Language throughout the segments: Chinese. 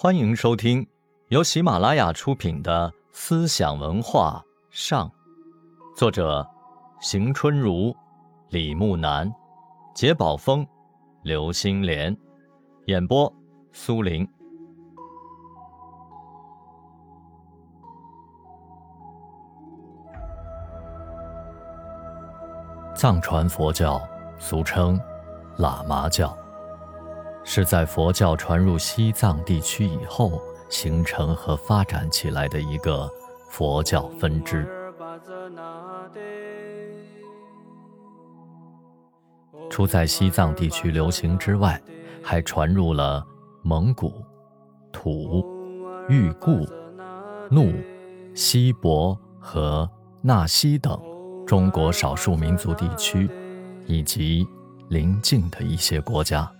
欢迎收听由喜马拉雅出品的《思想文化上》，作者邢春如、李木南、杰宝峰、刘新莲，演播苏林。藏传佛教俗称喇嘛教，是在佛教传入西藏地区以后形成和发展起来的一个佛教分支。除在西藏地区流行之外，还传入了蒙古、土、裕固、怒、锡伯和纳西等中国少数民族地区，以及邻近的一些国家。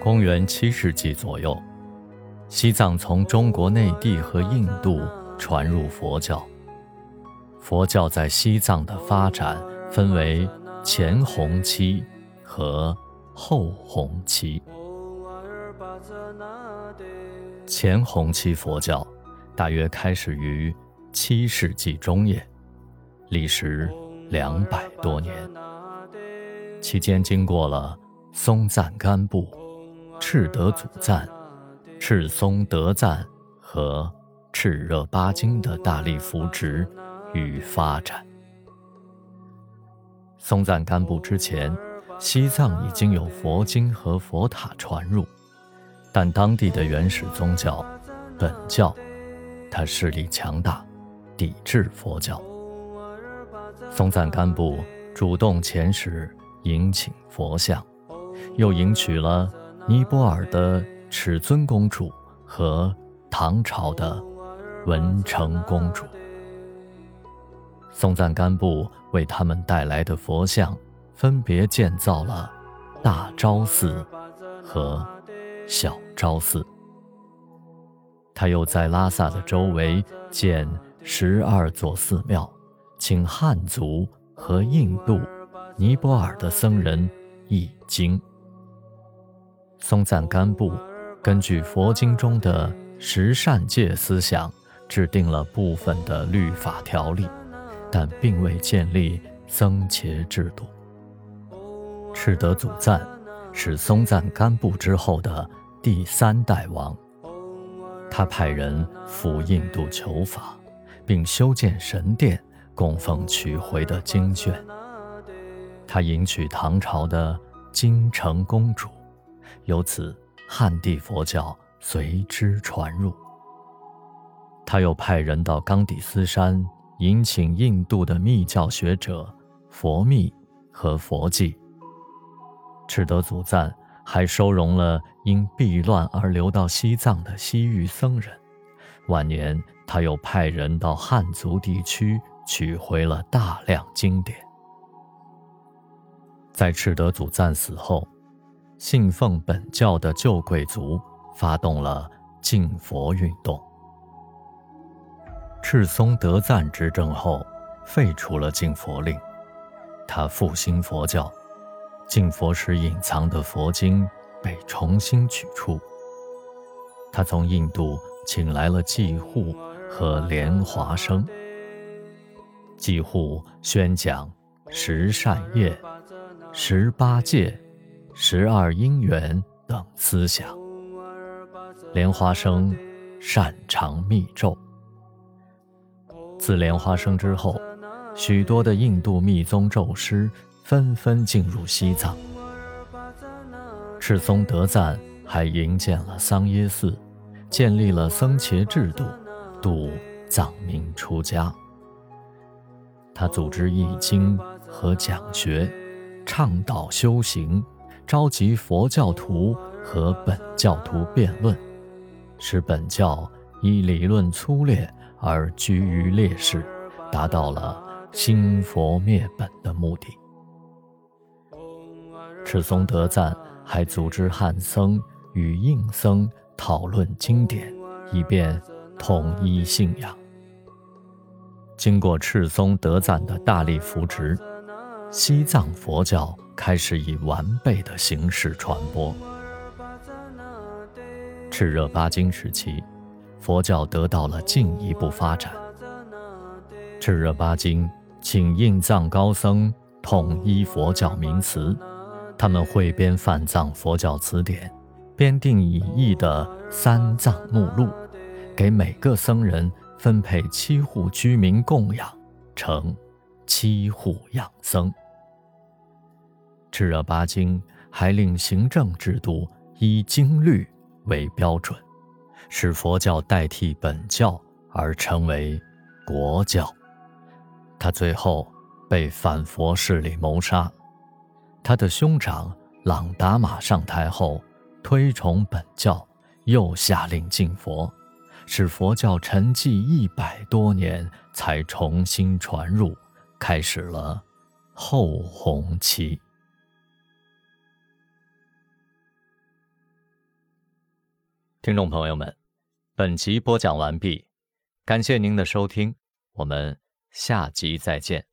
公元7世纪左右，西藏从中国内地和印度传入佛教。佛教在西藏的发展分为前红期和后红期。前红期佛教大约开始于7世纪中叶，历时200多年，期间经过了松赞干布、赤德祖赞、赤松德赞和赤热巴金的大力扶植与发展。松赞干布之前，西藏已经有佛经和佛塔传入，但当地的原始宗教苯教，它势力强大，抵制佛教。松赞干布主动遣使迎请佛像，又迎娶了尼泊尔的尺尊公主和唐朝的文成公主。松赞干布为他们带来的佛像分别建造了大昭寺和小昭寺，他又在拉萨的周围建12座寺庙，请汉族和印度、尼泊尔的僧人译经。松赞干布根据佛经中的十善戒思想，制定了部分的律法条例，但并未建立僧伽制度。赤德祖赞是松赞干布之后的第3代王，他派人赴印度求法，并修建神殿供奉取回的经卷。他迎娶唐朝的金城公主，由此汉地佛教随之传入。他又派人到冈底斯山迎请印度的密教学者佛密和佛髻。赤德祖赞还收容了因避乱而流到西藏的西域僧人，晚年他又派人到汉族地区取回了大量经典。在赤德祖赞死后，信奉本教的旧贵族发动了禁佛运动。赤松德赞执政后，废除了禁佛令，他复兴佛教，禁佛时隐藏的佛经被重新取出。他从印度请来了寂护和莲华生。寂护宣讲十善业、18戒、12因缘等思想，莲花生擅长密咒。自莲花生之后，许多的印度密宗咒师纷纷进入西藏。赤松德赞还营建了桑耶寺，建立了僧伽制度，度藏民出家。他组织译经和讲学，倡导修行，召集佛教徒和本教徒辩论，使本教依理论粗略而居于劣势，达到了兴佛灭本的目的。赤松德赞还组织汉僧与印僧讨论经典，以便统一信仰。经过赤松德赞的大力扶植，西藏佛教开始以完备的形式传播。炽热巴金时期，佛教得到了进一步发展。炽热巴金请印藏高僧统一佛教名词，他们汇编梵藏佛教词典，编定以译的三藏目录，给每个僧人分配7户居民供养，成7户养僧。炽热巴金还令行政制度依经律为标准，使佛教代替本教而成为国教。他最后被反佛势力谋杀。他的兄长朗达玛上台后，推崇本教，又下令禁佛，使佛教沉寂100多年才重新传入，开始了后弘期。听众朋友们，本集播讲完毕，感谢您的收听，我们下集再见。